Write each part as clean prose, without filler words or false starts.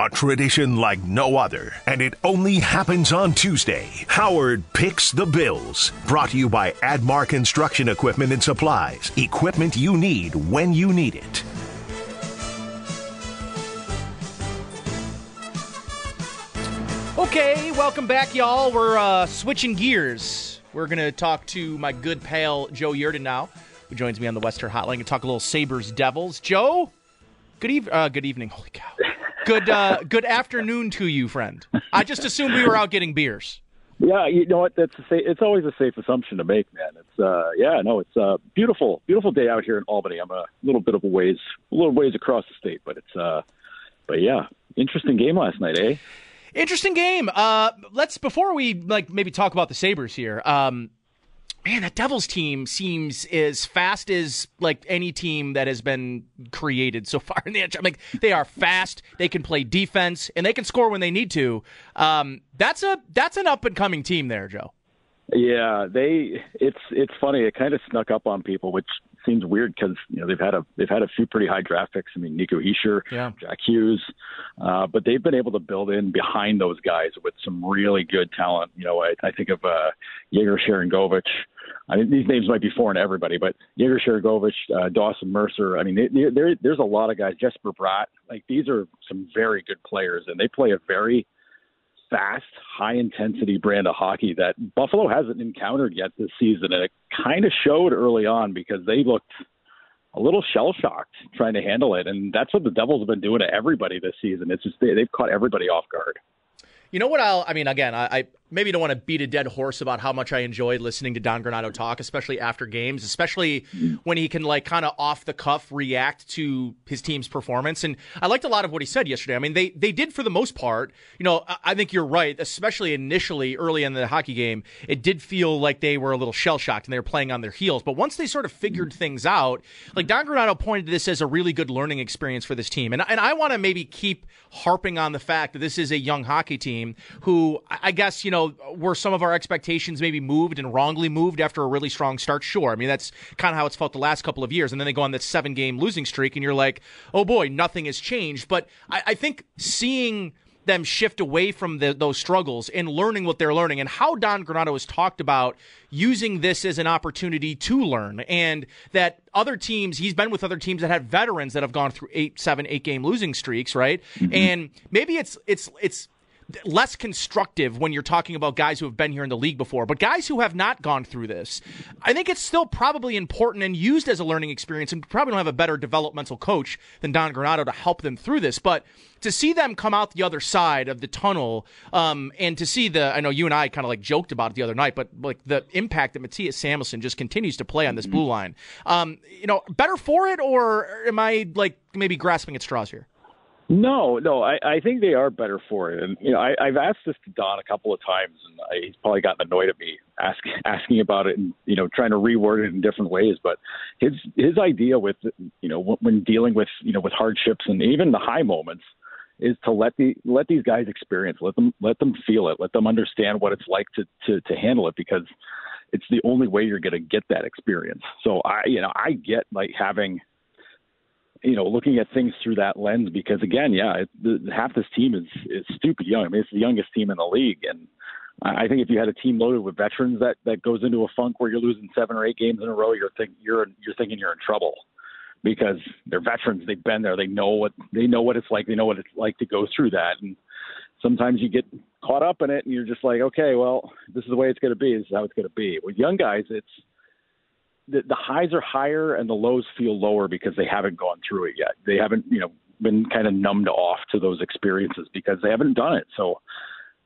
A tradition like no other, and it only happens on Tuesday. Howard Picks the Bills. Brought to you by Admark Construction Equipment and Supplies. Equipment you need when you need it. Okay, welcome back, y'all. We're switching gears. We're going to talk to my good pal, Joe Yerdon, now, who joins me on the Western Hotline to talk a little Sabres Devils. Joe, good evening. Holy cow. Good afternoon to you, friend. I just assumed we were out getting beers. Yeah, you know what? It's always a safe assumption to make, man. It's a beautiful day out here in Albany. I'm a little ways across the state, but it's interesting game last night, eh? Interesting game. Let's before we maybe talk about the Sabres here. Man, that Devils team seems as fast as any team that has been created so far in the NHL. They are fast, they can play defense, and they can score when they need to. That's an up and coming team there, Joe. Yeah, it's funny. It kind of snuck up on people, which seems weird because they've had a few pretty high draft picks. I mean, Nico Hischier, yeah. Jack Hughes, but they've been able to build in behind those guys with some really good talent. You know, I think of Yegor Sharangovich. I mean, these names might be foreign to everybody, but Yegor Sharangovich, Dawson Mercer. I mean, there's a lot of guys. Jesper Bratt. These are some very good players, and they play a very fast, high-intensity brand of hockey that Buffalo hasn't encountered yet this season, and it kind of showed early on because they looked a little shell-shocked trying to handle it, and that's what the Devils have been doing to everybody this season. It's just they've caught everybody off guard. You know what? I maybe don't want to beat a dead horse about how much I enjoy listening to Don Granato talk, especially after games, especially when he can kind of off the cuff react to his team's performance. And I liked a lot of what he said yesterday. I mean, they did for the most part. You know, I think you're right, especially initially early in the hockey game. It did feel like they were a little shell shocked and they were playing on their heels. But once they sort of figured things out, Don Granato pointed to this as a really good learning experience for this team. And I want to maybe keep harping on the fact that this is a young hockey team who I guess, were some of our expectations maybe moved and wrongly moved after a really strong start? Sure. I mean, that's kind of how it's felt the last couple of years. And then they go on this 7-game losing streak and you're like, oh boy, nothing has changed. But I think seeing them shift away from those struggles and learning what they're learning and how Don Granato has talked about using this as an opportunity to learn, and that other teams, he's been with other teams that had veterans that have gone through 8-game losing streaks. Right. Mm-hmm. And maybe it's less constructive when you're talking about guys who have been here in the league before, but guys who have not gone through this, I think it's still probably important and used as a learning experience, and probably don't have a better developmental coach than Don Granato to help them through this. But to see them come out the other side of the tunnel, and to see I know you and I kind of joked about it the other night, but the impact that Matthias Samuelsson just continues to play on this blue line, better for it, or am I maybe grasping at straws here? No, I think they are better for it. And, I've asked this to Don a couple of times, and he's probably gotten annoyed at me asking about it and, trying to reword it in different ways. But his idea with, when dealing with, with hardships and even the high moments is to let these guys experience, let them feel it, let them understand what it's like to handle it, because it's the only way you're going to get that experience. So I get having, looking at things through that lens, because again, half this team is stupid young. I mean, it's the youngest team in the league. And I think if you had a team loaded with veterans that goes into a funk where you're losing 7 or 8 games in a row, you're thinking you're in trouble. because they're veterans. They've been there. They know what it's like. They know what it's like to go through that. And sometimes you get caught up in it and you're just like, okay, well, this is the way it's going to be. This is how it's going to be. With young guys, it's the highs are higher and the lows feel lower because they haven't gone through it yet. They haven't, been kind of numbed off to those experiences because they haven't done it. So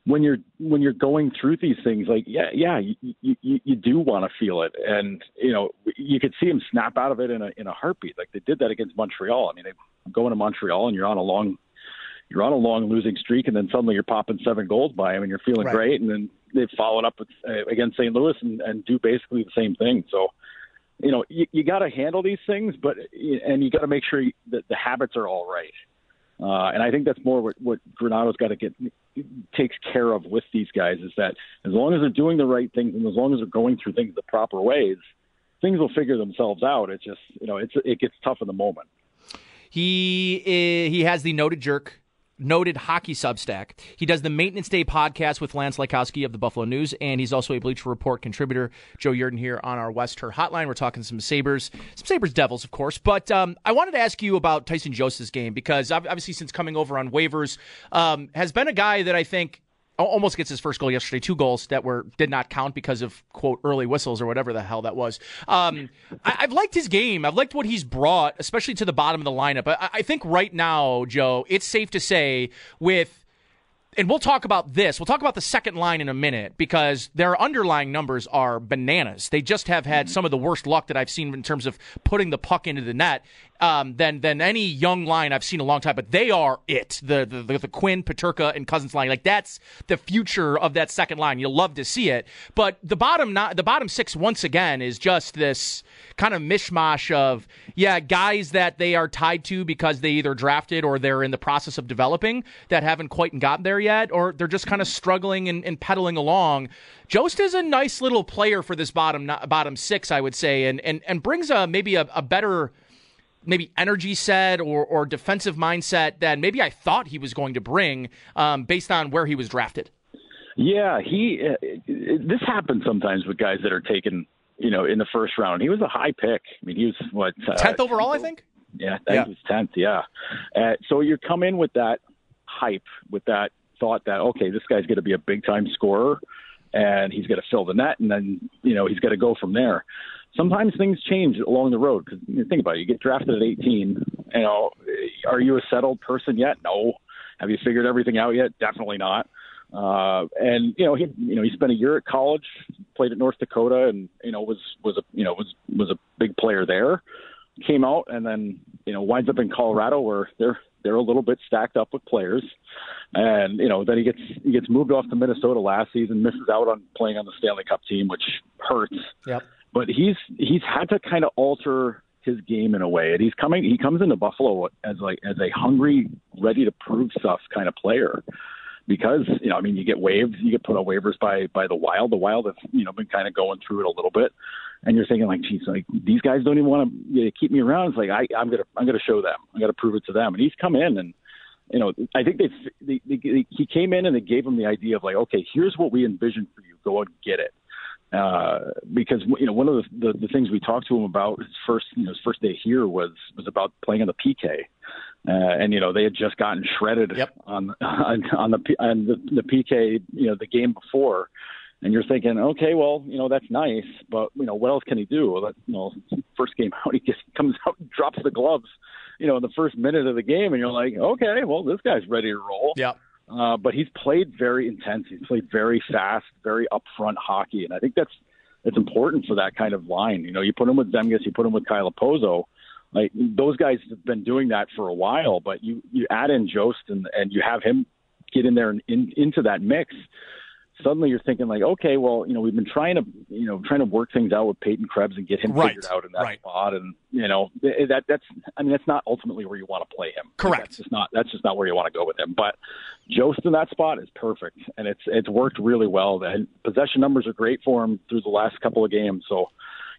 when you're going through these things, like, you do want to feel it. And, you could see them snap out of it in a heartbeat. Like they did that against Montreal. I mean, they go into Montreal and you're on a long losing streak, and then suddenly you're popping 7 goals by them and you're feeling great. And then they've followed up with, against St. Louis and do basically the same thing. So, you got to handle these things, and you got to make sure that the habits are all right. And I think that's more what Granato's got to takes care of with these guys, is that as long as they're doing the right things and as long as they're going through things the proper ways, things will figure themselves out. It's just, it gets tough in the moment. He has the Noted Jerk, Noted Hockey Substack. He does the Maintenance Day podcast with Lance Lysowski of the Buffalo News, and he's also a Bleacher Report contributor. Joe Yerdon here on our West Her Hotline. We're talking some Sabres Devils, of course. But I wanted to ask you about Tyson Jost's game, because obviously since coming over on waivers, has been a guy that I think almost gets his first goal yesterday, 2 goals that did not count because of, quote, early whistles or whatever the hell that was. I've liked his game. I've liked what he's brought, especially to the bottom of the lineup. I think right now, Joe, it's safe to say and we'll talk about this. We'll talk about the second line in a minute, because their underlying numbers are bananas. They just have had some of the worst luck that I've seen in terms of putting the puck into the net than any young line I've seen in a long time. But they are it. The Quinn, Peterka, and Cousins line. Like, that's the future of that second line. You'll love to see it. But the bottom 6 once again is just this kind of mishmash of guys that they are tied to because they either drafted or they're in the process of developing that haven't quite gotten there yet, or they're just kind of struggling and pedaling along. Jost is a nice little player for this bottom 6, I would say, and brings maybe a better energy set or defensive mindset than maybe I thought he was going to bring based on where he was drafted. Yeah, this happens sometimes with guys that are taken, in the first round. He was a high pick. I mean, he was 10th overall, I think? Yeah, I think he was 10th, yeah. So you come in with that hype, with that thought that, okay, this guy's going to be a big-time scorer, and he's going to fill the net, and then, he's going to go from there. Sometimes things change along the road, because think about it. You get drafted at 18. Are you a settled person yet? No. Have you figured everything out yet? Definitely not. He spent a year at college, played at North Dakota, and was a big player there. Came out and then winds up in Colorado, where they're a little bit stacked up with players, and then he gets moved off to Minnesota last season, misses out on playing on the Stanley Cup team, which hurts. Yep. But he's had to kind of alter his game in a way, and he comes into Buffalo as a hungry, ready to prove stuff kind of player. Because, you get waived, you get put on waivers by the Wild. The Wild have, been kind of going through it a little bit. And you're thinking, like, geez, like, these guys don't even want to keep me around. It's like, I'm going to show them. I'm going to prove it to them. And he's come in and, I think he came in and they gave him the idea of, like, okay, here's what we envision for you. Go out and get it. Because, one of the things we talked to him about his first day here was about playing on the PK. They had just gotten shredded on the PK, the game before. And you're thinking, okay, well, that's nice, but, what else can he do? Well, first game out, he just comes out and drops the gloves, in the first minute of the game. And you're like, okay, well, this guy's ready to roll. Yeah. But he's played very intense. He's played very fast, very upfront hockey. And I think that's important for that kind of line. You put him with Zemgus, you put him with Kyle Okposo. Like, those guys have been doing that for a while, but you add in Jost and you have him get in there and into that mix. Suddenly you're thinking, like, okay, well, we've been trying to work things out with Peyton Krebs and get him figured out in that spot. And, that's not ultimately where you want to play him. Correct. Like, that's just not where you want to go with him. But Jost in that spot is perfect. And it's worked really well. The possession numbers are great for him through the last couple of games. So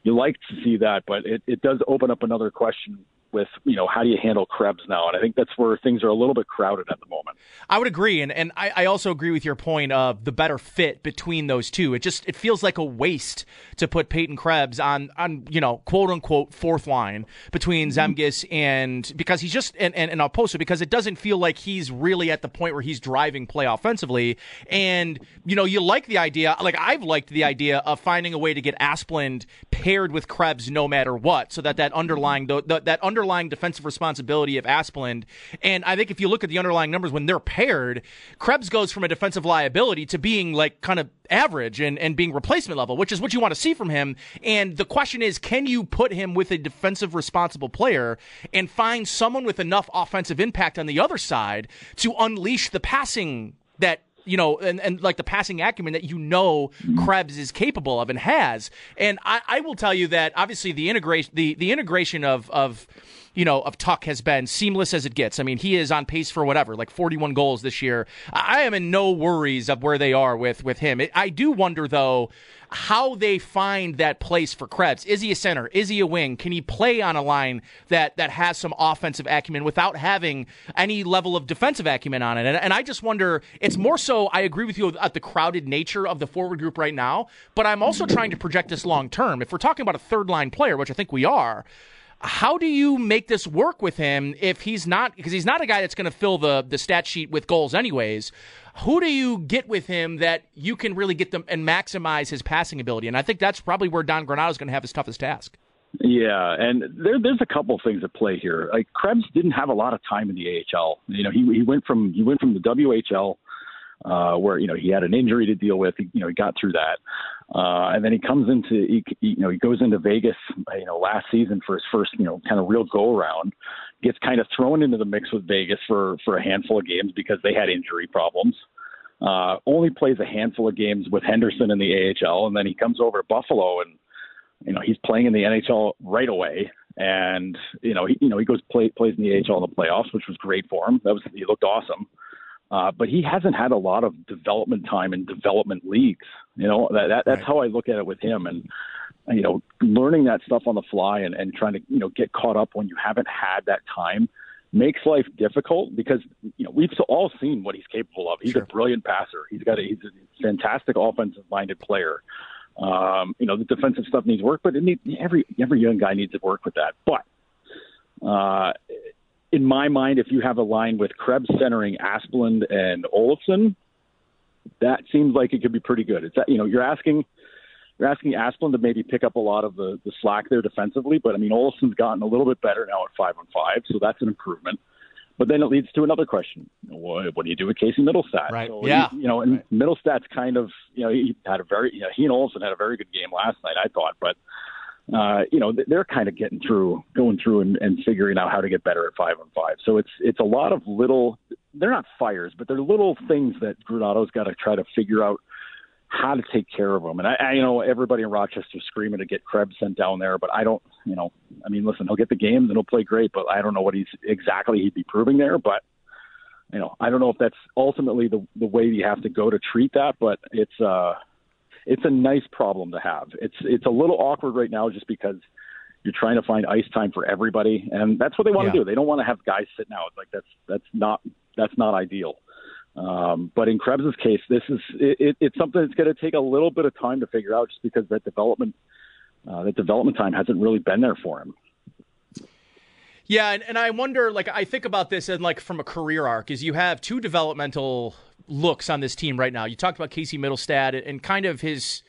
you like to see that, but it does open up another question with, you know, how do you handle Krebs now? And I think that's where things are a little bit crowded at the moment. I would agree. And I also agree with your point of the better fit between those two. It feels like a waste to put Peyton Krebs on you know, quote unquote, fourth line between Zemgus and because he's just and Okposo, because it doesn't feel like he's really at the point where he's driving play offensively. And, you know, you like the idea, like I've liked the idea of finding a way to get Asplund paired with Krebs no matter what, so that that underlying defensive responsibility of Asplund. And I think if you look at the underlying numbers, when they're paired, Krebs goes from a defensive liability to being like kind of average and being replacement level, which is what you want to see from him. And the question is, can you put him with a defensive responsible player and find someone with enough offensive impact on the other side to unleash the passing that, you know, and like the passing acumen that, you know, Krebs is capable of and has. And I will tell you that obviously the integration of you know, of Tuck has been seamless as it gets. I mean, he is on pace for whatever, like 41 goals this year. I am in no worries of where they are with him. I do wonder, though, how they find that place for Krebs. Is he a center? Is he a wing? Can he play on a line that has some offensive acumen without having any level of defensive acumen on it? And I just wonder, it's more so, I agree with you about the crowded nature of the forward group right now, but I'm also trying to project this long term. If we're talking about a third-line player, which I think we are, how do you make this work with him if he's not, because he's not a guy that's going to fill the stat sheet with goals anyways? Who do you get with him that you can really get them and maximize his passing ability? And I think that's probably where Don Granato is going to have his toughest task. Yeah, and there's a couple of things at play here. Like, Krebs didn't have a lot of time in the AHL. You know, he went from the WHL where, you know, he had an injury to deal with. You know, he got through that. And then he goes into Vegas, you know, last season for his first, you know, kind of real go around, gets kind of thrown into the mix with Vegas for a handful of games because they had injury problems. Only plays a handful of games with Henderson in the AHL. And then he comes over to Buffalo and, you know, he's playing in the NHL right away. And, he plays in the AHL in the playoffs, which was great for him. He looked awesome. But he hasn't had a lot of development time in development leagues. You know, that's right. How I look at it with him. And, you know, learning that stuff on the fly and trying to, you know, get caught up when you haven't had that time makes life difficult because, you know, we've all seen what he's capable of. He's sure. A brilliant passer. He's a fantastic offensive-minded player. You know, the defensive stuff needs work, but every young guy needs to work with that. But in my mind, if you have a line with Krebs centering Asplund and Olsson, that seems like it could be pretty good. It's that, you know, you're asking Asplund to maybe pick up a lot of the slack there defensively, but I mean, Olsson's gotten a little bit better now at 5-on-5, so that's an improvement. But then it leads to another question: what do you do with Casey Mittelstadt? Right. So yeah. He, Mittelstadt's kind of, you know, he and Olsson had a very good game last night, I thought, but. You know, they're kind of going through and figuring out how to get better at 5-on-5. So it's a lot of little, they're not fires, but they're little things that Granato's got to try to figure out how to take care of them. And I know everybody in Rochester screaming to get Krebs sent down there, but I don't, you know, I mean, listen, he'll get the games and he'll play great, but I don't know what he'd be proving there. But, you know, I don't know if that's ultimately the way you have to go to treat that, but it's a nice problem to have. It's a little awkward right now just because you're trying to find ice time for everybody, and that's what they want to do. They don't want to have guys sitting out. Like that's not ideal. But in Krebs's case, it's something that's going to take a little bit of time to figure out just because that development time hasn't really been there for him. Yeah, and I wonder, like, I think about this and like from a career arc is you have two developmental looks on this team right now. You talked about Casey Mittelstadt and kind of his,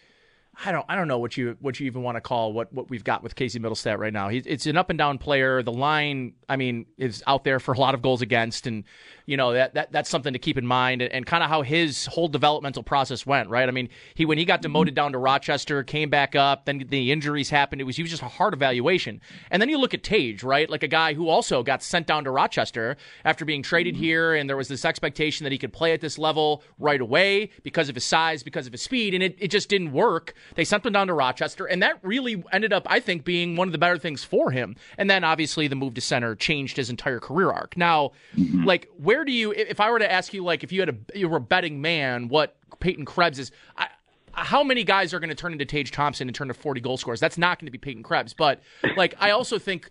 I don't know what you even want to call what we've got with Casey Mittelstadt right now. It's an up and down player. The line, I mean, is out there for a lot of goals against, and you know that's something to keep in mind and kind of how his whole developmental process went, right? I mean, when he got demoted down to Rochester, came back up, then the injuries happened. He was just a hard evaluation. And then you look at Tage, right? Like a guy who also got sent down to Rochester after being traded here, and there was this expectation that he could play at this level right away because of his size, because of his speed, and it just didn't work. They sent him down to Rochester, and that really ended up, I think, being one of the better things for him. And then, obviously, the move to center changed his entire career arc. Now, like, where do you, if I were to ask you, like, if you were a betting man, what Peyton Krebs is, how many guys are going to turn into Tage Thompson and turn to 40 goal scorers? That's not going to be Peyton Krebs. But, like, I also think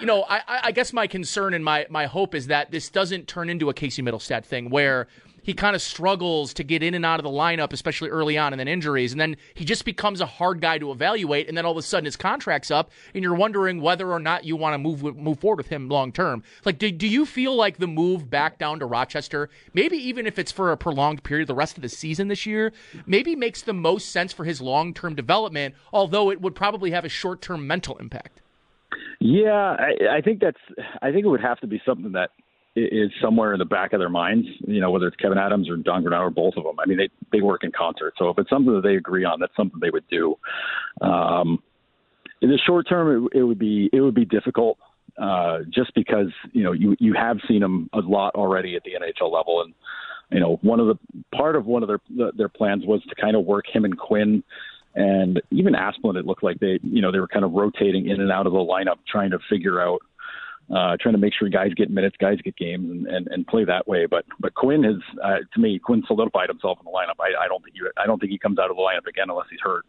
you know, I guess my concern and my hope is that this doesn't turn into a Casey Mittelstadt thing where he kind of struggles to get in and out of the lineup, especially early on, and then injuries. And then he just becomes a hard guy to evaluate, and then all of a sudden his contract's up, and you're wondering whether or not you want to move forward with him long term. Like, do you feel like the move back down to Rochester, maybe even if it's for a prolonged period, the rest of the season this year, maybe makes the most sense for his long-term development, although it would probably have a short-term mental impact? Yeah, I think it would have to be something that is somewhere in the back of their minds, you know, whether it's Kevin Adams or Don Granato or both of them. I mean, they work in concert. So if it's something that they agree on, that's something they would do. In the short term, it would be difficult just because, you know, you have seen them a lot already at the NHL level. And, you know, one of their plans was to kind of work him and Quinn and even Asplund. It looked like they were kind of rotating in and out of the lineup, trying to figure out, trying to make sure guys get minutes, guys get games, and play that way. But Quinn has, to me, Quinn solidified himself in the lineup. I don't think he comes out of the lineup again unless he's hurt,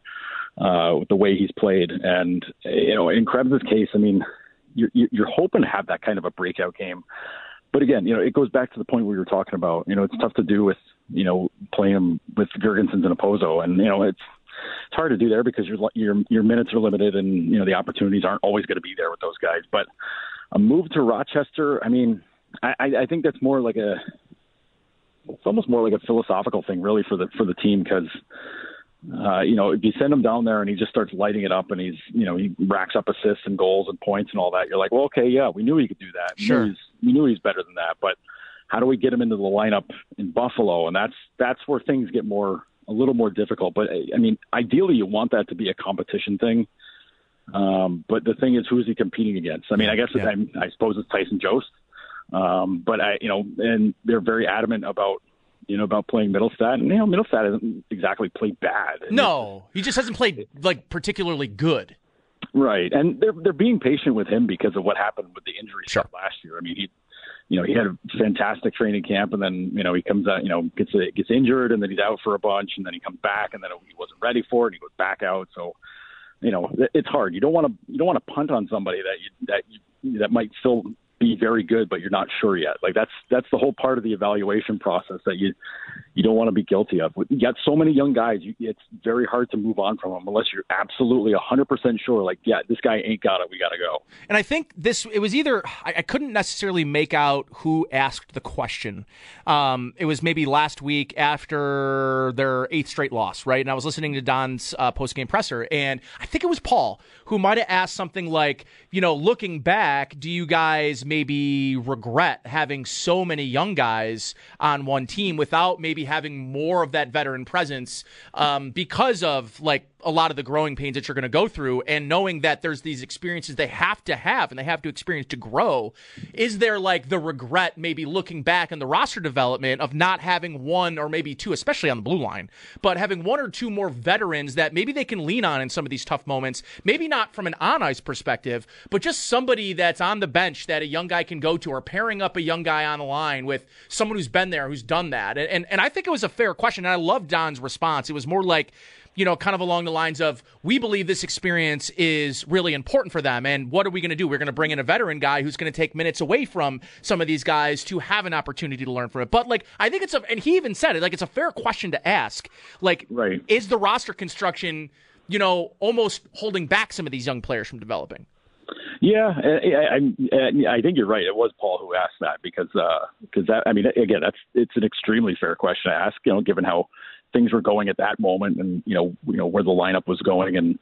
with the way he's played. And, you know, in Krebs' case, I mean, you're hoping to have that kind of a breakout game. But again, you know, it goes back to the point we were talking about. You know, it's tough to do with, you know, playing him with Girgensons and Okposo, and, you know, it's hard to do there because your minutes are limited, and, you know, the opportunities aren't always going to be there with those guys. But a move to Rochester, I mean, I think that's more like it's almost more like a philosophical thing, really, for the team, because, you know, if you send him down there and he just starts lighting it up, and he's, you know, he racks up assists and goals and points and all that, you're like, well, okay, yeah, we knew he could do that. Sure. We knew he's better than that, but how do we get him into the lineup in Buffalo? And that's where things get a little more difficult. But, I mean, ideally you want that to be a competition thing. But the thing is, who is he competing against? I mean, I guess I suppose it's Tyson Jost. But you know, and they're very adamant about playing Mittelstadt, and, you know, Mittelstadt hasn't exactly played bad. No, he just hasn't played like particularly good. Right. And they're being patient with him because of what happened with the injury last year. I mean, he had a fantastic training camp, and then, you know, he comes out, you know, gets injured, and then he's out for a bunch, and then he comes back, and then he wasn't ready for it, and he goes back out. So, you know, it's hard. You don't want to punt on somebody that might still be very good, but you're not sure yet. Like that's the whole part of the evaluation process that you don't want to be guilty of. You got so many young guys. It's very hard to move on from them unless you're absolutely 100% sure. Like, yeah, this guy ain't got it. We got to go. And I think it was either I couldn't necessarily make out who asked the question. It was maybe last week after their 8th straight loss, right? And I was listening to Don's post-game presser, and I think it was Paul who might have asked something like, you know, looking back, do you guys maybe regret having so many young guys on one team without maybe having more of that veteran presence because of, like, a lot of the growing pains that you're going to go through, and knowing that there's these experiences they have to have and they have to experience to grow? Is there, like, the regret maybe looking back on the roster development of not having one or maybe two, especially on the blue line, but having one or two more veterans that maybe they can lean on in some of these tough moments? Maybe not from an on-ice perspective, but just somebody that's on the bench that a young guy can go to, or pairing up a young guy on the line with someone who's been there, who's done that. And I think it was a fair question, and I love Don's response. It was more like, you know, kind of along the lines of, we believe this experience is really important for them, and what are we going to do? We're going to bring in a veteran guy who's going to take minutes away from some of these guys to have an opportunity to learn from it. But, like, I think it's and he even said it, like, it's a fair question to ask. Like, right. Is the roster construction, you know, almost holding back some of these young players from developing? Yeah, I think you're right. It was Paul who asked that because that, I mean, again, it's an extremely fair question to ask, you know, given how things were going at that moment, and, you know, where the lineup was going, and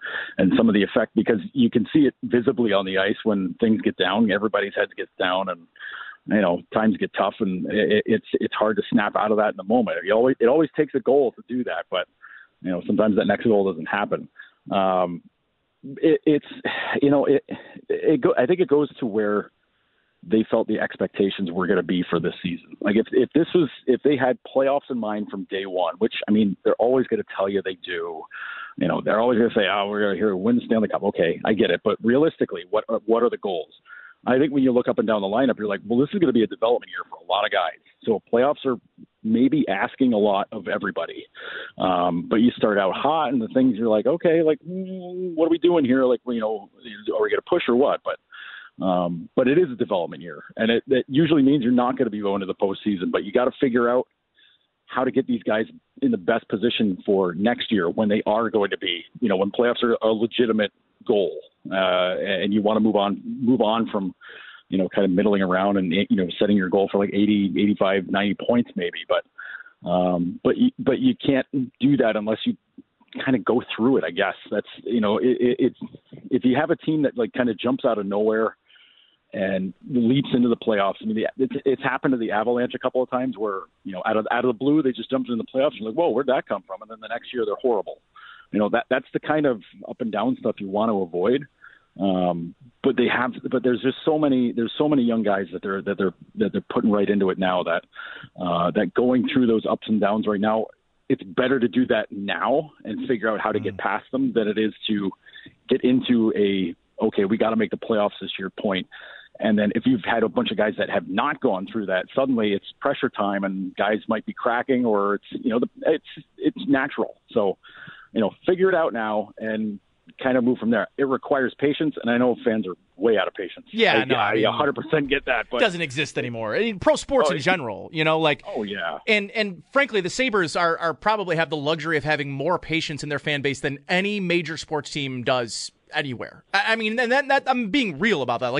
some of the effect, because you can see it visibly on the ice when things get down, everybody's heads gets down, and, you know, times get tough, and it's hard to snap out of that in the moment. It always takes a goal to do that, but, you know, sometimes that next goal doesn't happen. I think it goes to where they felt the expectations were going to be for this season. Like if they had playoffs in mind from day one, which, I mean, they're always going to tell you they do, you know, they're always going to say, oh, we're going to win the Stanley Cup. Okay, I get it. But realistically, what are the goals? I think when you look up and down the lineup, you're like, well, this is going to be a development year for a lot of guys. So playoffs are maybe asking a lot of everybody. But you start out hot, and the things you're like, okay, like, what are we doing here? Like, you know, are we going to push or what? But, But it is a development year, and it usually means you're not going to be going to the postseason, but you got to figure out how to get these guys in the best position for next year when they are going to be, you know, when playoffs are a legitimate goal, and you want to move on from, you know, kind of middling around and, you know, setting your goal for like 80, 85, 90 points maybe. But you can't do that unless you kind of go through it, I guess. That's, you know, it's if you have a team that like kind of jumps out of nowhere and leaps into the playoffs. I mean, it's happened to the Avalanche a couple of times where, you know, out of the blue, they just jumped into the playoffs and like, whoa, where'd that come from? And then the next year they're horrible. You know, that's the kind of up and down stuff you want to avoid. But there's just so many young guys that they're putting right into it now that going through those ups and downs right now, it's better to do that now and figure out how to get past them than it is to get into okay, we got to make the playoffs this year point. And then if you've had a bunch of guys that have not gone through that, suddenly it's pressure time and guys might be cracking, or it's, you know, it's natural. So, you know, figure it out now and kind of move from there. It requires patience, and I know fans are way out of patience. Yeah, no, I 100% get that. But it doesn't exist anymore. I mean, pro sports in general, you know, like, oh yeah. And frankly, the Sabres are probably have the luxury of having more patience in their fan base than any major sports team does anywhere. I mean, and that I'm being real about that.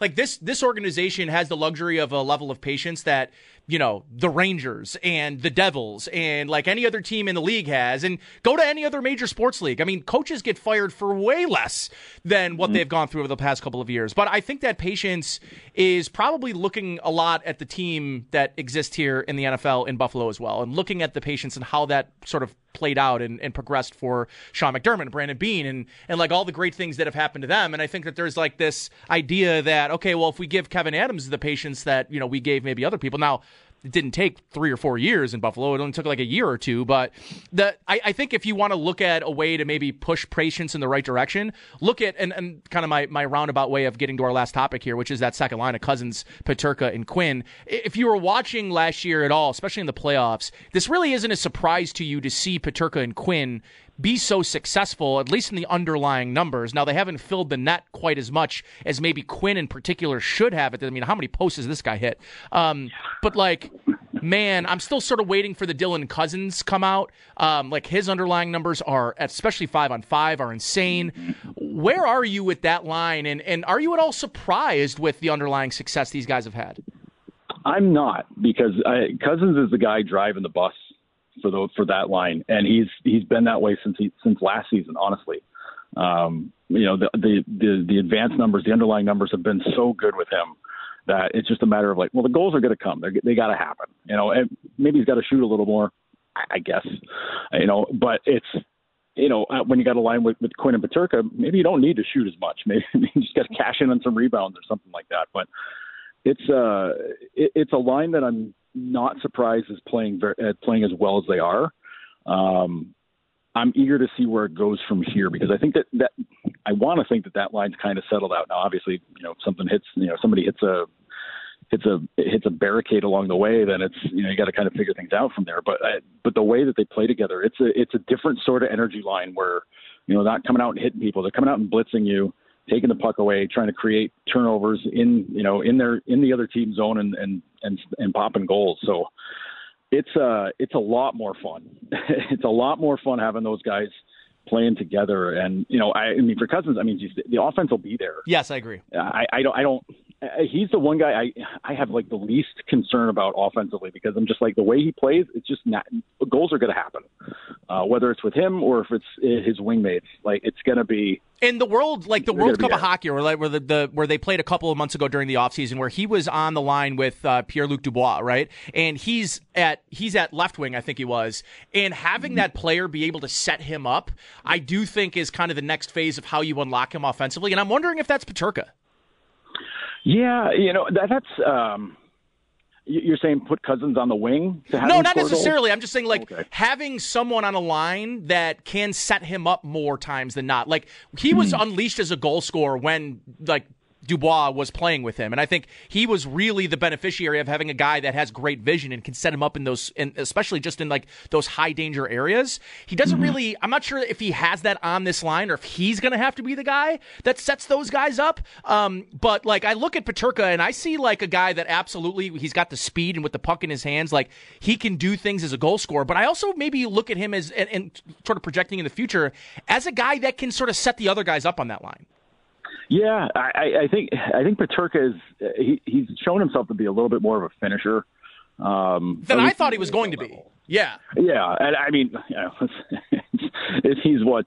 Like this organization has the luxury of a level of patience that, you know, the Rangers and the Devils and like any other team in the league has, and go to any other major sports league. I mean, coaches get fired for way less than what they've gone through over the past couple of years. But I think that patience is probably looking a lot at the team that exists here in the NFL in Buffalo as well, and looking at the patience and how that sort of played out and progressed for Sean McDermott and Brandon Beane and like all the great things that have happened to them. And I think that there's like this idea that, okay, well, if we give Kevin Adams the patience that, you know, we gave maybe other people. Now, it didn't take 3 or 4 years in Buffalo. It only took like a year or two. But I think if you want to look at a way to maybe push patience in the right direction, look at, and kind of my roundabout way of getting to our last topic here, which is that second line of Cousins, Peterka, and Quinn. If you were watching last year at all, especially in the playoffs, this really isn't a surprise to you to see Peterka and Quinn be so successful, at least in the underlying numbers. Now, they haven't filled the net quite as much as maybe Quinn in particular should have. I mean, how many posts has this guy hit? But, like, man, I'm still sort of waiting for the Dylan Cousins come out. Like, his underlying numbers are, especially 5-on-5, are insane. Where are you with that line? And are you at all surprised with the underlying success these guys have had? I'm not, because Cousins is the guy driving the bus for that line, and he's been that way since last season, honestly. You know, the advanced numbers, the underlying numbers have been so good with him that it's just a matter of like, well, the goals are going to come. They got to happen, you know, and maybe he's got to shoot a little more, I guess, you know, but it's, you know, when you got a line with Quinn and Peterka, maybe you don't need to shoot as much. Maybe you just got to cash in on some rebounds or something like that. But it's a line that I'm not surprised is playing as well as they are. I'm eager to see where it goes from here, because I think that I want to think that line's kind of settled out now. Obviously, you know, somebody hits a barricade along the way, then it's, you know, you got to kind of figure things out from there. But the way that they play together, it's a different sort of energy line where, you know, not coming out and hitting people, they're coming out and blitzing you, taking the puck away, trying to create turnovers in the other team zone and popping goals. So it's a lot more fun. It's a lot more fun having those guys playing together. And, you know, I mean, for Cousins, I mean, geez, the offense will be there. Yes, I agree. I don't, he's the one guy I have like the least concern about offensively, because I'm just like, the way he plays, it's just not, goals are going to happen, whether it's with him or if it's his wingmates. Like, it's going to be, in the world, like the World Cup of Hockey, or like where they played a couple of months ago during the offseason, where he was on the line with Pierre-Luc Dubois, right? And he's at left wing, I think he was. And having that player be able to set him up, I do think is kind of the next phase of how you unlock him offensively. And I'm wondering if that's Peterka. Yeah, you know, that's. You're saying put Cousins on the wing? To have, no, not necessarily. Goals? I'm just saying, like, okay, having someone on a line that can set him up more times than not. Like, he was unleashed as a goal scorer when, like, Dubois was playing with him. And I think he was really the beneficiary of having a guy that has great vision and can set him up in those, and especially just in like those high danger areas. He doesn't really, I'm not sure if he has that on this line or if he's going to have to be the guy that sets those guys up. But like, I look at Peterka and I see like a guy that absolutely, he's got the speed and with the puck in his hands, like he can do things as a goal scorer. But I also maybe look at him as, and sort of projecting in the future as a guy that can sort of set the other guys up on that line. Yeah, I think Peterka is he's shown himself to be a little bit more of a finisher than I thought he was going to be. Yeah, and I mean, you know, if he's what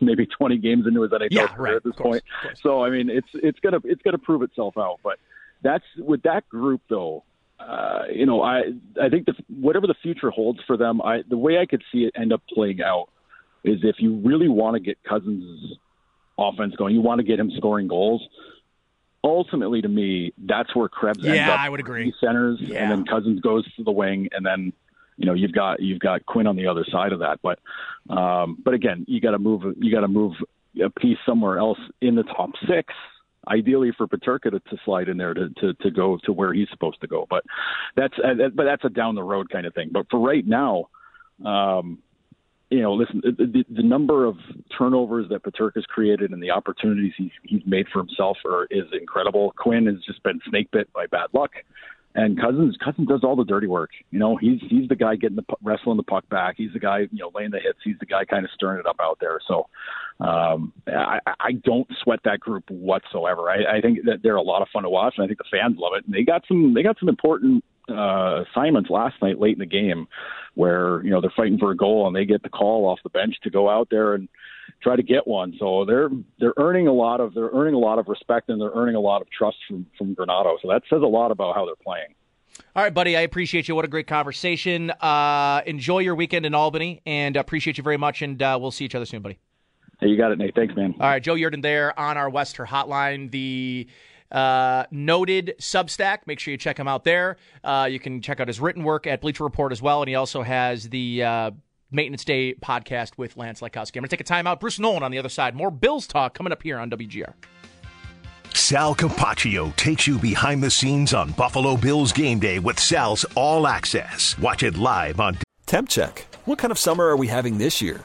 maybe 20 games into his NHL career at this point. So I mean, it's gonna prove itself out. But that's with that group though. You know, I think whatever the future holds for them, the way I could see it end up playing out is if you really want to get Cousins' offense going, you want to get him scoring goals. Ultimately, to me, that's where Krebs ends up. I would agree. He centers, and then Cousins goes to the wing, and then you know you've got Quinn on the other side of that. But again, you got to move a piece somewhere else in the top six. Ideally for Peterka to slide in there to go to where he's supposed to go, but that's a down the road kind of thing. But for right now, you know, listen, the number of turnovers that Peterka's created and the opportunities he's made for himself is incredible. Quinn has just been snake bit by bad luck, and Cousins does all the dirty work. You know, he's the guy wrestling the puck back. He's the guy, you know, laying the hits. He's the guy kind of stirring it up out there. So I don't sweat that group whatsoever. I think that they're a lot of fun to watch, and I think the fans love it. And they got some important assignments last night late in the game where, you know, they're fighting for a goal and they get the call off the bench to go out there and try to get one. So they're earning a lot of respect, and they're earning a lot of trust from Granato. So that says a lot about how they're playing. All right, buddy, I appreciate you. What a great conversation. Enjoy your weekend in Albany, and appreciate you very much, and we'll see each other soon, buddy. Hey, you got it, Nate. Thanks, man. All right, Joe Yerdon there on our Western Hotline, the noted Substack. Make sure you check him out there. You can check out his written work at Bleacher Report as well, and he also has the Maintenance Day podcast with Lance Lysowski. I'm going to take a timeout. Bruce Nolan on the other side. More Bills talk coming up here on WGR. Sal Capaccio takes you behind the scenes on Buffalo Bills game day with Sal's All Access. Watch it live on Temp Check. What kind of summer are we having this year?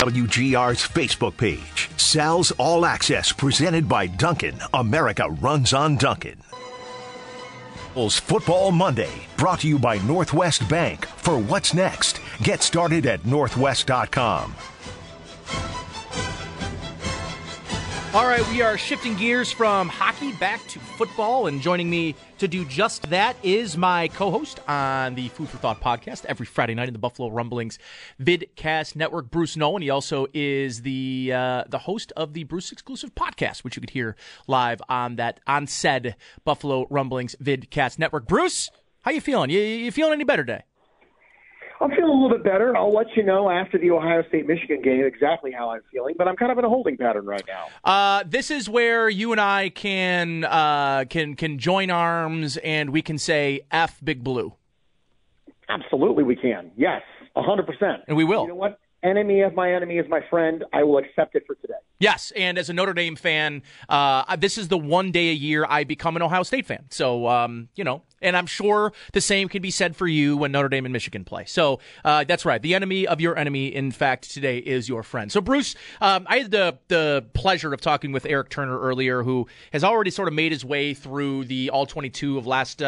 WGR's Facebook page. Sal's All Access presented by Dunkin'. America runs on Dunkin'. Football Monday brought to you by Northwest Bank. For what's next, get started at northwest.com. All right, we are shifting gears from hockey back to football, and joining me to do just that is my co-host on the Food for Thought podcast every Friday night in the Buffalo Rumblings Vidcast Network, Bruce Nolan. He also is the host of the Bruce Exclusive podcast, which you could hear live on said Buffalo Rumblings Vidcast Network. Bruce, how you feeling? You feeling any better today? I'm feeling a little bit better. I'll let you know after the Ohio State-Michigan game exactly how I'm feeling, but I'm kind of in a holding pattern right now. This is where you and I can join arms and we can say F Big Blue. Absolutely we can. Yes, 100%. And we will. You know what? Enemy of my enemy is my friend. I will accept it for today. Yes, and as a Notre Dame fan, this is the one day a year I become an Ohio State fan. So, and I'm sure the same can be said for you when Notre Dame and Michigan play. So that's right. The enemy of your enemy, in fact, today is your friend. So, Bruce, I had the pleasure of talking with Eric Turner earlier, who has already sort of made his way through the All-22 of last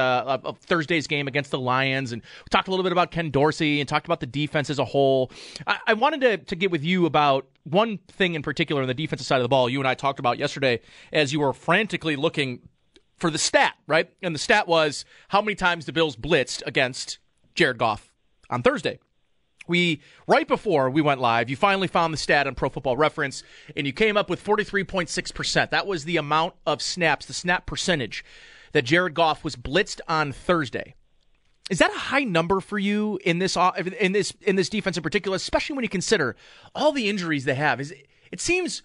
Thursday's game against the Lions, and we talked a little bit about Ken Dorsey and talked about the defense as a whole. I wanted to get with you about one thing in particular on the defensive side of the ball you and I talked about yesterday as you were frantically looking for the stat, right? And the stat was how many times the Bills blitzed against Jared Goff on Thursday. Right before we went live, you finally found the stat on Pro Football Reference, and you came up with 43.6%. That was the amount of snaps, the snap percentage that Jared Goff was blitzed on Thursday. Is that a high number for you in this defense in particular, especially when you consider all the injuries they have? It seems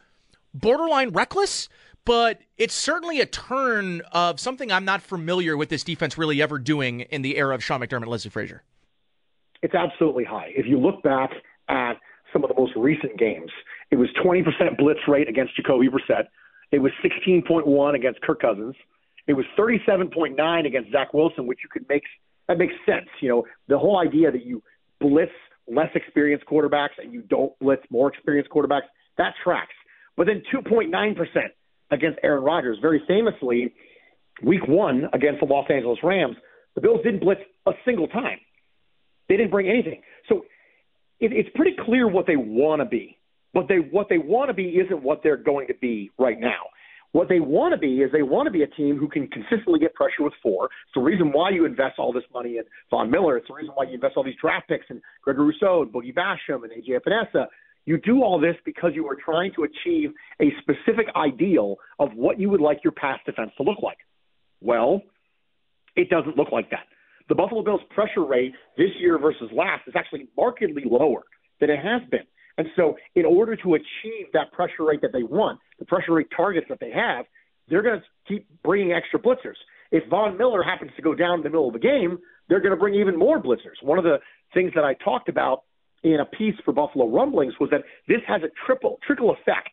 borderline reckless, but it's certainly a turn of something I'm not familiar with this defense really ever doing in the era of Sean McDermott and Leslie Frazier. It's absolutely high. If you look back at some of the most recent games, it was 20% blitz rate against Jacoby Brissett. It was 16.1 against Kirk Cousins. It was 37.9 against Zach Wilson, which you could make – that makes sense. You know, the whole idea that you blitz less experienced quarterbacks and you don't blitz more experienced quarterbacks, that tracks. But then 2.9% against Aaron Rodgers. Very famously, week one against the Los Angeles Rams, the Bills didn't blitz a single time. They didn't bring anything. So it's pretty clear what they want to be. But what they want to be isn't what they're going to be right now. What they want to be is they want to be a team who can consistently get pressure with four. It's the reason why you invest all this money in Von Miller. It's the reason why you invest all these draft picks in Greg Rousseau and Boogie Basham and A.J. Epenesa. You do all this because you are trying to achieve a specific ideal of what you would like your pass defense to look like. Well, it doesn't look like that. The Buffalo Bills' pressure rate this year versus last is actually markedly lower than it has been. And so in order to achieve that pressure rate that they want, the pressure rate targets that they have, they're going to keep bringing extra blitzers. If Von Miller happens to go down in the middle of the game, they're going to bring even more blitzers. One of the things that I talked about in a piece for Buffalo Rumblings was that this has a trickle effect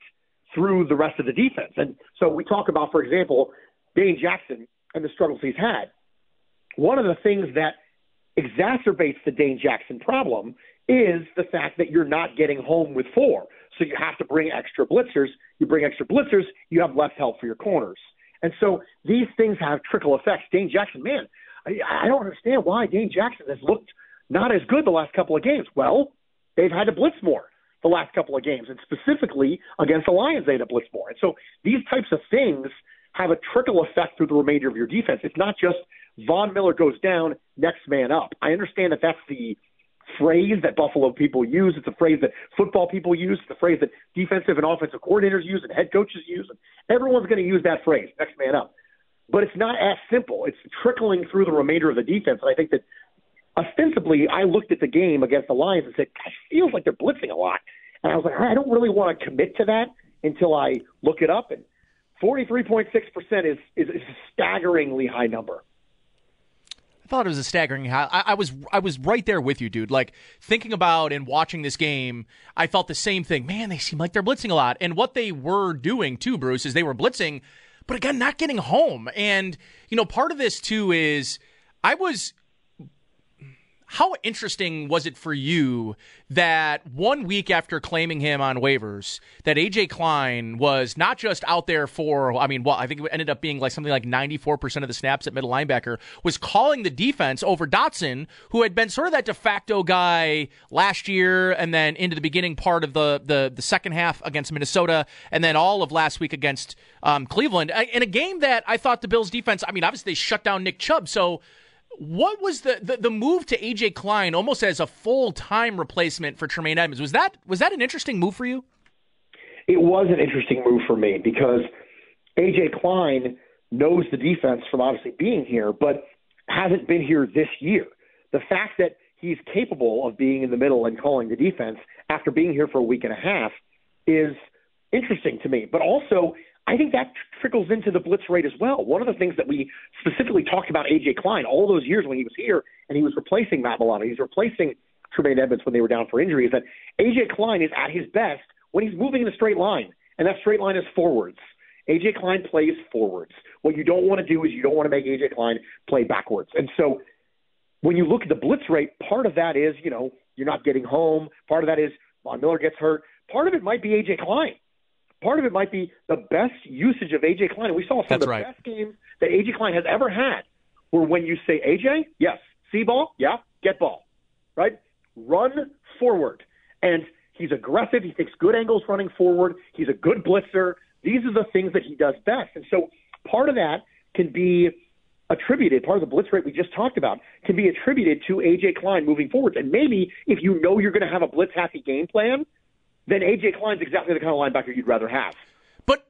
through the rest of the defense. And so we talk about, for example, Dane Jackson and the struggles he's had. One of the things that exacerbates the Dane Jackson problem is the fact that you're not getting home with four. So you have to bring extra blitzers. You bring extra blitzers, you have less help for your corners. And so these things have trickle effects. Dane Jackson, man, I don't understand why Dane Jackson has looked not as good the last couple of games. Well, they've had to blitz more the last couple of games, and specifically against the Lions, they had to blitz more. And so these types of things have a trickle effect through the remainder of your defense. It's not just Von Miller goes down, next man up. I understand that that's the phrase that Buffalo people use. It's a phrase that football people use. It's a phrase that defensive and offensive coordinators use and head coaches use. Everyone's going to use that phrase, next man up. But it's not as simple. It's trickling through the remainder of the defense. And I think that ostensibly I looked at the game against the Lions and said, gosh, it feels like they're blitzing a lot. And I was like, I don't really want to commit to that until I look it up. And 43.6% is a staggeringly high number. I thought it was a staggering high. I was right there with you, dude. Like, thinking about and watching this game, I felt the same thing. Man, they seem like they're blitzing a lot. And what they were doing, too, Bruce, is they were blitzing, but again, not getting home. And, you know, part of this, too, is how interesting was it for you that 1 week after claiming him on waivers, that A.J. Klein was not just out there for, I think it ended up being like something like 94% of the snaps at middle linebacker, was calling the defense over Dotson, who had been sort of that de facto guy last year and then into the beginning part of the second half against Minnesota and then all of last week against Cleveland. In a game that I thought the Bills' defense, obviously they shut down Nick Chubb, so what was the move to A.J. Klein almost as a full-time replacement for Tremaine Edmonds? Was that an interesting move for you? It was an interesting move for me because A.J. Klein knows the defense from obviously being here, but hasn't been here this year. The fact that he's capable of being in the middle and calling the defense after being here for a week and a half is interesting to me. But also, I think that trickles into the blitz rate as well. One of the things that we specifically talked about A.J. Klein all those years when he was here and he was replacing Matt Milano, he's replacing Tremaine Edmonds when they were down for injury, is that A.J. Klein is at his best when he's moving in a straight line, and that straight line is forwards. A.J. Klein plays forwards. What you don't want to do is you don't want to make A.J. Klein play backwards. And so when you look at the blitz rate, part of that is, you know, you're not getting home. Part of that is Von Miller gets hurt. Part of it might be A.J. Klein. Part of it might be the best usage of A.J. Klein. And we saw some of the best games that A.J. Klein has ever had where when you say, A.J., yes, see ball, yeah, get ball, right? Run forward. And he's aggressive. He takes good angles running forward. He's a good blitzer. These are the things that he does best. And so part of that can be attributed, part of the blitz rate we just talked about, can be attributed to A.J. Klein moving forward. And maybe if you know you're going to have a blitz-happy game plan, then A.J. Klein's exactly the kind of linebacker you'd rather have. But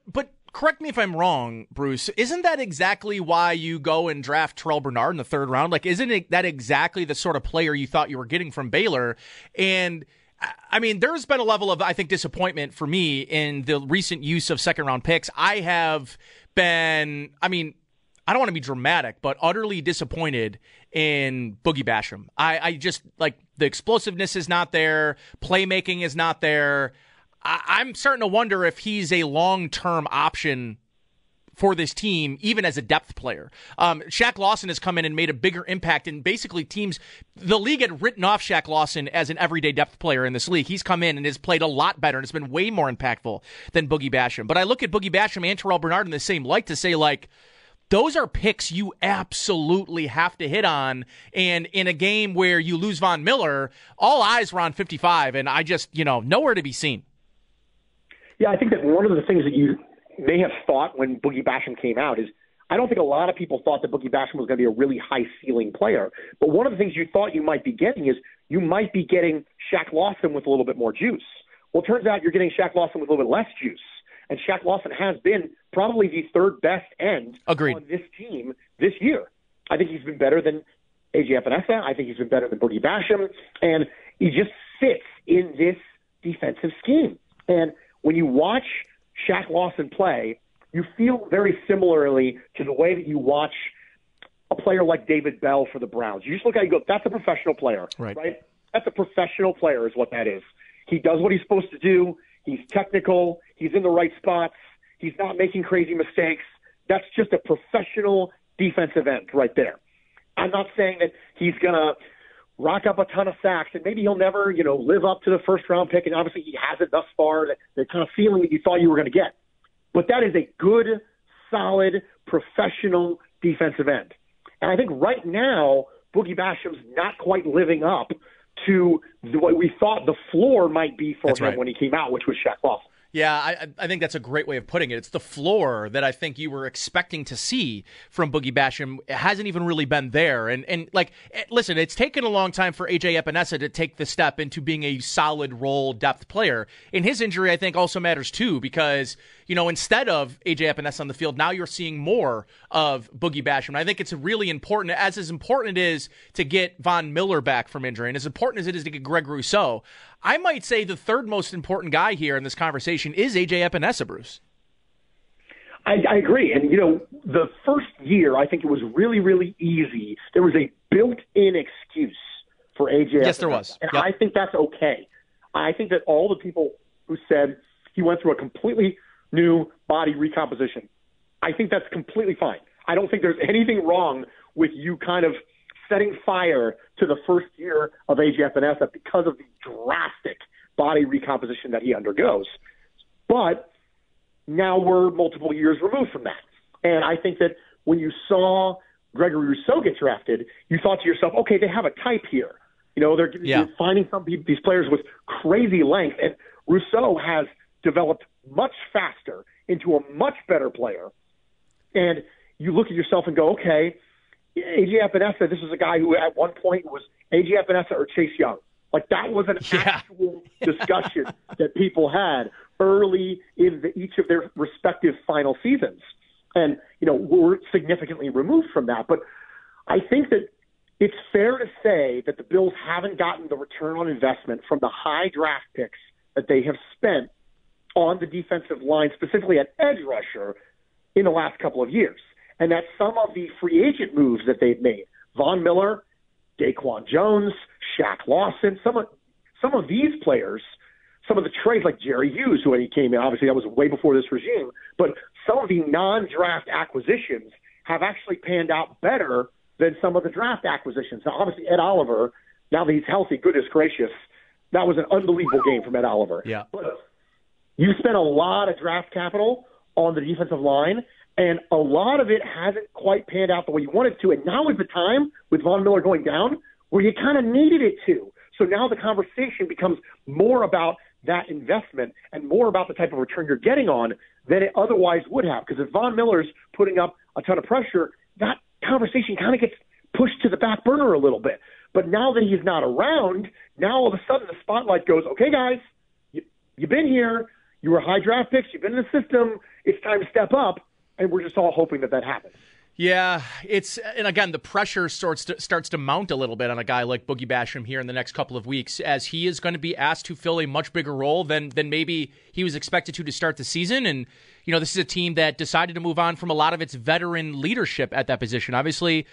correct me if I'm wrong, Bruce. Isn't that exactly why you go and draft Terrell Bernard in the third round? Like, isn't that exactly the sort of player you thought you were getting from Baylor? And I mean, there's been a level of, I think, disappointment for me in the recent use of second-round picks. I have been, I mean, I don't want to be dramatic, but utterly disappointed in Boogie Basham. I just, like, the explosiveness is not there. Playmaking is not there. I'm starting to wonder if he's a long-term option for this team, even as a depth player. Shaq Lawson has come in and made a bigger impact, and basically teams, the league had written off Shaq Lawson as an everyday depth player in this league. He's come in and has played a lot better, and it's been way more impactful than Boogie Basham. But I look at Boogie Basham and Terrell Bernard in the same light to say, like, those are picks you absolutely have to hit on. And in a game where you lose Von Miller, all eyes were on 55, and I just, you know, nowhere to be seen. Yeah, I think that one of the things that you may have thought when Boogie Basham came out is, I don't think a lot of people thought that Boogie Basham was going to be a really high-ceiling player. But one of the things you thought you might be getting is you might be getting Shaq Lawson with a little bit more juice. Well, it turns out you're getting Shaq Lawson with a little bit less juice. And Shaq Lawson has been probably the third best end on this team this year. I think he's been better than A.J. Epenesa. I think he's been better than Boogie Basham. And he just fits in this defensive scheme. And when you watch Shaq Lawson play, you feel very similarly to the way that you watch a player like David Bell for the Browns. You just look at it and go, that's a professional player, right? That's a professional player is what that is. He does what he's supposed to do. He's technical. He's in the right spots. He's not making crazy mistakes. That's just a professional defensive end right there. I'm not saying that he's going to rock up a ton of sacks, and maybe he'll never, you know, live up to the first-round pick, and obviously he hasn't thus far, the kind of feeling that you thought you were going to get. But that is a good, solid, professional defensive end. And I think right now, Boogie Basham's not quite living up to what we thought the floor might be for him when he came out, which was Shaq Lawson. Yeah, I think that's a great way of putting it. It's the floor that I think you were expecting to see from Boogie Basham. It hasn't even really been there. And like, listen, it's taken a long time for A.J. Epenesa to take the step into being a solid role depth player. And his injury, I think, also matters too, because, you know, instead of A.J. Epenesa on the field, now you're seeing more of Boogie Basham. And I think it's really important, as important it is to get Von Miller back from injury, and as important as it is to get Greg Rousseau, I might say the third most important guy here in this conversation is A.J. Epenesa, Bruce. I agree. And, you know, the first year, I think it was really, really easy. There was a built-in excuse for A.J. Epenesa. Yes, there was. And I think that's okay. I think that all the people who said he went through a completely new body recomposition, I think that's completely fine. I don't think there's anything wrong with you kind of setting fire to the first year of A.J. Epenesa because of the drastic body recomposition that he undergoes. But now we're multiple years removed from that. And I think that when you saw Gregory Rousseau get drafted, you thought to yourself, okay, they have a type here. You know, they're finding some these players with crazy length. And Rousseau has developed much faster into a much better player. And you look at yourself and go, okay, A.J. Epenesa, this is a guy who at one point was A.J. Epenesa or Chase Young. Like, that was an actual discussion that people had early in each of their respective final seasons. And, you know, we're significantly removed from that. But I think that It's fair to say that the Bills haven't gotten the return on investment from the high draft picks that they have spent on the defensive line, specifically at edge rusher, in the last couple of years. And that's some of the free agent moves that they've made. Von Miller, Daquan Jones, Shaq Lawson, some of these players, some of the trades like Jerry Hughes, who when he came in, obviously that was way before this regime, but some of the non-draft acquisitions have actually panned out better than some of the draft acquisitions. Now, obviously, Ed Oliver, now that he's healthy, goodness gracious, that was an unbelievable game from Ed Oliver. Yeah. But you spent a lot of draft capital on the defensive line, and a lot of it hasn't quite panned out the way you wanted it to. And now is the time, with Von Miller going down, where you kind of needed it to. So now the conversation becomes more about that investment and more about the type of return you're getting on than it otherwise would have. Because if Von Miller's putting up a ton of pressure, that conversation kind of gets pushed to the back burner a little bit. But now that he's not around, now all of a sudden the spotlight goes, okay, guys, you've been here. You were high draft picks. You've been in the system. It's time to step up. And we're just all hoping that that happens. Yeah, it's, and again, the pressure starts to mount a little bit on a guy like Boogie Basham here in the next couple of weeks, as he is going to be asked to fill a much bigger role than maybe he was expected to start the season. And, you know, this is a team that decided to move on from a lot of its veteran leadership at that position. Obviously,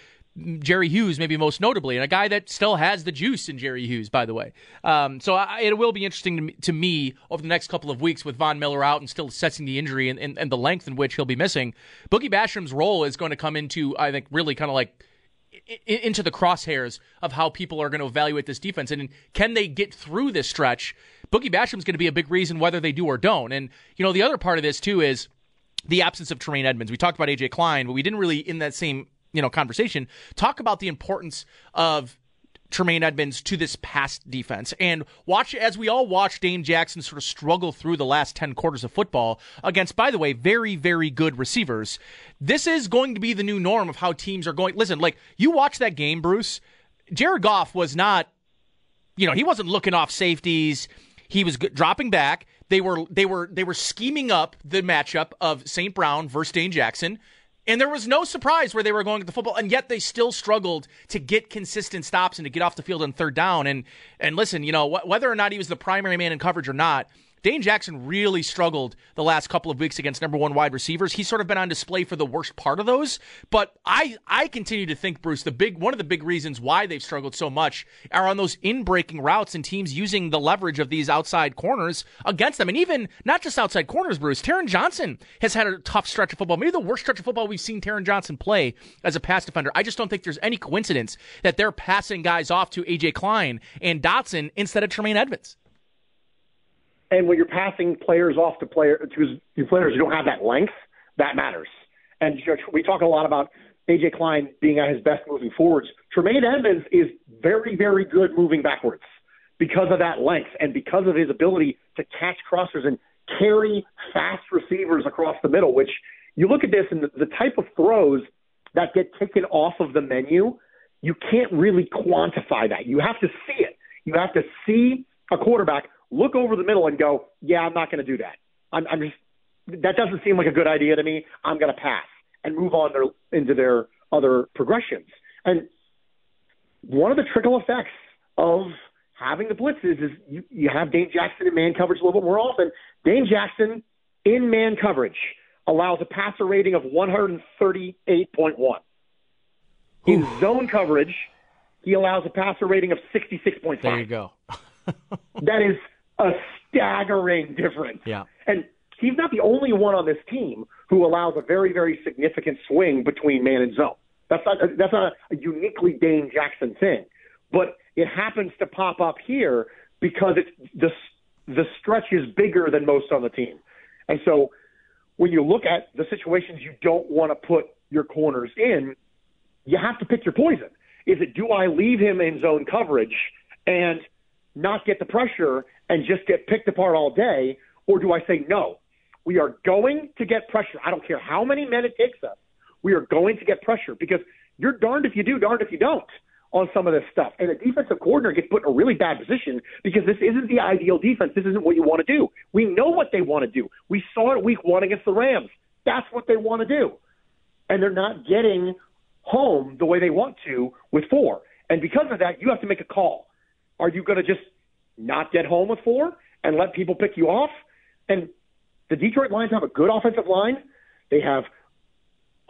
Jerry Hughes, maybe most notably, and a guy that still has the juice in Jerry Hughes, by the way. So it will be interesting to me over the next couple of weeks with Von Miller out and still assessing the injury and the length in which he'll be missing. Boogie Basham's role is going to come into, I think, really kind of like into the crosshairs of how people are going to evaluate this defense. And can they get through this stretch? Boogie Basham's going to be a big reason whether they do or don't. And, you know, the other part of this, too, is the absence of Tremaine Edmonds. We talked about A.J. Klein, but we didn't really, in that same conversation, talk about the importance of Tremaine Edmonds to this past defense. And watch, as we all watch Dane Jackson sort of struggle through the last 10 quarters of football against, by the way, very, very good receivers. This is going to be the new norm of how teams are going. Listen, like, you watch that game, Bruce. Jared Goff was not, he wasn't looking off safeties. He was dropping back. They were scheming up the matchup of St. Brown versus Dane Jackson. And there was no surprise where they were going at the football, and yet they still struggled to get consistent stops and to get off the field on third down. And listen, whether or not he was the primary man in coverage or not, Dane Jackson really struggled the last couple of weeks against number one wide receivers. He's sort of been on display for the worst part of those. But I continue to think, Bruce, one of the big reasons why they've struggled so much are on those in-breaking routes and teams using the leverage of these outside corners against them. And even not just outside corners, Bruce. Taron Johnson has had a tough stretch of football, maybe the worst stretch of football we've seen Taron Johnson play as a pass defender. I just don't think there's any coincidence that they're passing guys off to A.J. Klein and Dotson instead of Tremaine Edmonds. And when you're passing players off to players who don't have that length, that matters. And we talk a lot about A.J. Klein being at his best moving forwards. Tremaine Edmonds is very, very good moving backwards because of that length and because of his ability to catch crossers and carry fast receivers across the middle, which you look at this and the type of throws that get taken off of the menu, you can't really quantify that. You have to see it. You have to see a quarterback look over the middle and go, yeah, I'm not going to do that. That doesn't seem like a good idea to me. I'm going to pass and move on into their other progressions. And one of the trickle effects of having the blitzes is you have Dane Jackson in man coverage a little bit more often. Dane Jackson in man coverage allows a passer rating of 138.1. In zone coverage, he allows a passer rating of 66.5. There you go. That is a staggering difference. Yeah. And he's not the only one on this team who allows a very, very significant swing between man and zone. That's not a uniquely Dane Jackson thing. But it happens to pop up here because the stretch is bigger than most on the team. And so when you look at the situations you don't want to put your corners in, you have to pick your poison. Is it, do I leave him in zone coverage and not get the pressure and just get picked apart all day? Or do I say, no, we are going to get pressure. I don't care how many men it takes us. We are going to get pressure, because you're darned if you do, darned if you don't on some of this stuff. And a defensive coordinator gets put in a really bad position because this isn't the ideal defense. This isn't what you want to do. We know what they want to do. We saw it week 1 against the Rams. That's what they want to do. And they're not getting home the way they want to with 4. And because of that, you have to make a call. Are you going to just not get home with four and let people pick you off? And the Detroit Lions have a good offensive line. They have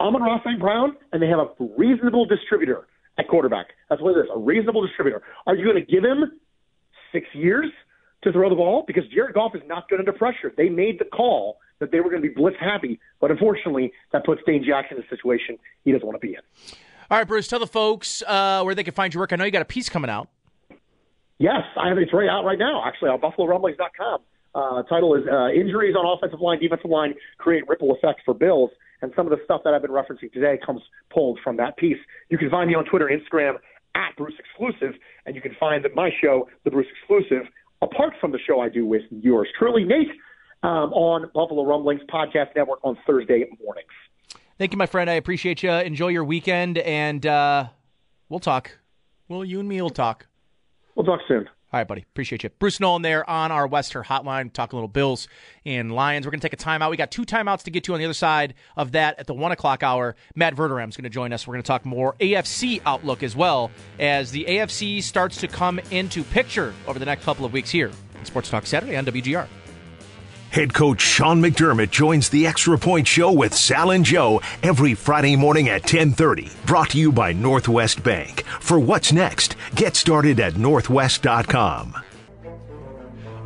Amon-Ra St. Brown, and they have a reasonable distributor at quarterback. That's what it is, a reasonable distributor. Are you going to give him 6 years to throw the ball? Because Jared Goff is not good under pressure. They made the call that they were going to be blitz-happy, but unfortunately that puts Dane Jackson in a situation he doesn't want to be in. All right, Bruce, tell the folks where they can find your work. I know you got a piece coming out. Yes, I have it right out right now, actually, on BuffaloRumblings.com. Title is Injuries on Offensive Line, Defensive Line Create Ripple Effect for Bills. And some of the stuff that I've been referencing today comes pulled from that piece. You can find me on Twitter and Instagram at Bruce Exclusive, and you can find my show, The Bruce Exclusive, apart from the show I do with yours truly, Nate, on Buffalo Rumblings Podcast Network on Thursday mornings. Thank you, my friend. I appreciate you. Enjoy your weekend, and we'll talk. Well, you and me will talk. We'll talk soon. All right, buddy. Appreciate you. Bruce Nolan there on our Western Hotline. Talk a little Bills and Lions. We're going to take a timeout. We got two timeouts to get to on the other side of that at the 1 o'clock hour. Matt Verderam is going to join us. We're going to talk more AFC outlook as well as the AFC starts to come into picture over the next couple of weeks here on Sports Talk Saturday on WGR. Head coach Sean McDermott joins the Extra Point Show with Sal and Joe every Friday morning at 10:30. Brought to you by Northwest Bank. For what's next, get started at northwest.com.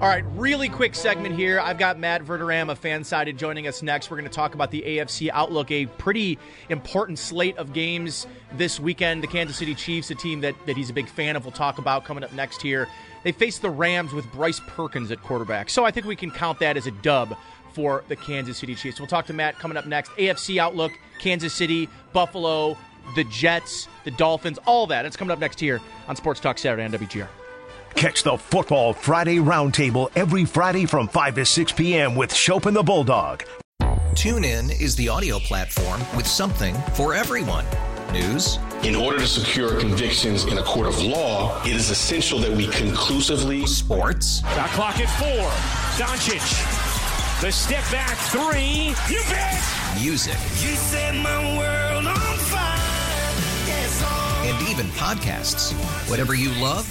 All right, really quick segment here. I've got Matt Verderam of Fansided joining us next. We're going to talk about the AFC outlook, a pretty important slate of games this weekend. The Kansas City Chiefs, a team that he's a big fan of, we'll talk about coming up next here. They face the Rams with Bryce Perkins at quarterback. So I think we can count that as a dub for the Kansas City Chiefs. We'll talk to Matt coming up next. AFC outlook, Kansas City, Buffalo, the Jets, the Dolphins, all that. It's coming up next here on Sports Talk Saturday on WGR. Catch the Football Friday Roundtable every Friday from 5 to 6 p.m. with Chopin the Bulldog. TuneIn is the audio platform with something for everyone. News. In order to secure convictions in a court of law, it is essential that we conclusively. Sports. Got clock at 4. Doncic. The step back 3. You bet. Music. You set my world on fire. Yes, oh. And even podcasts. Whatever you love.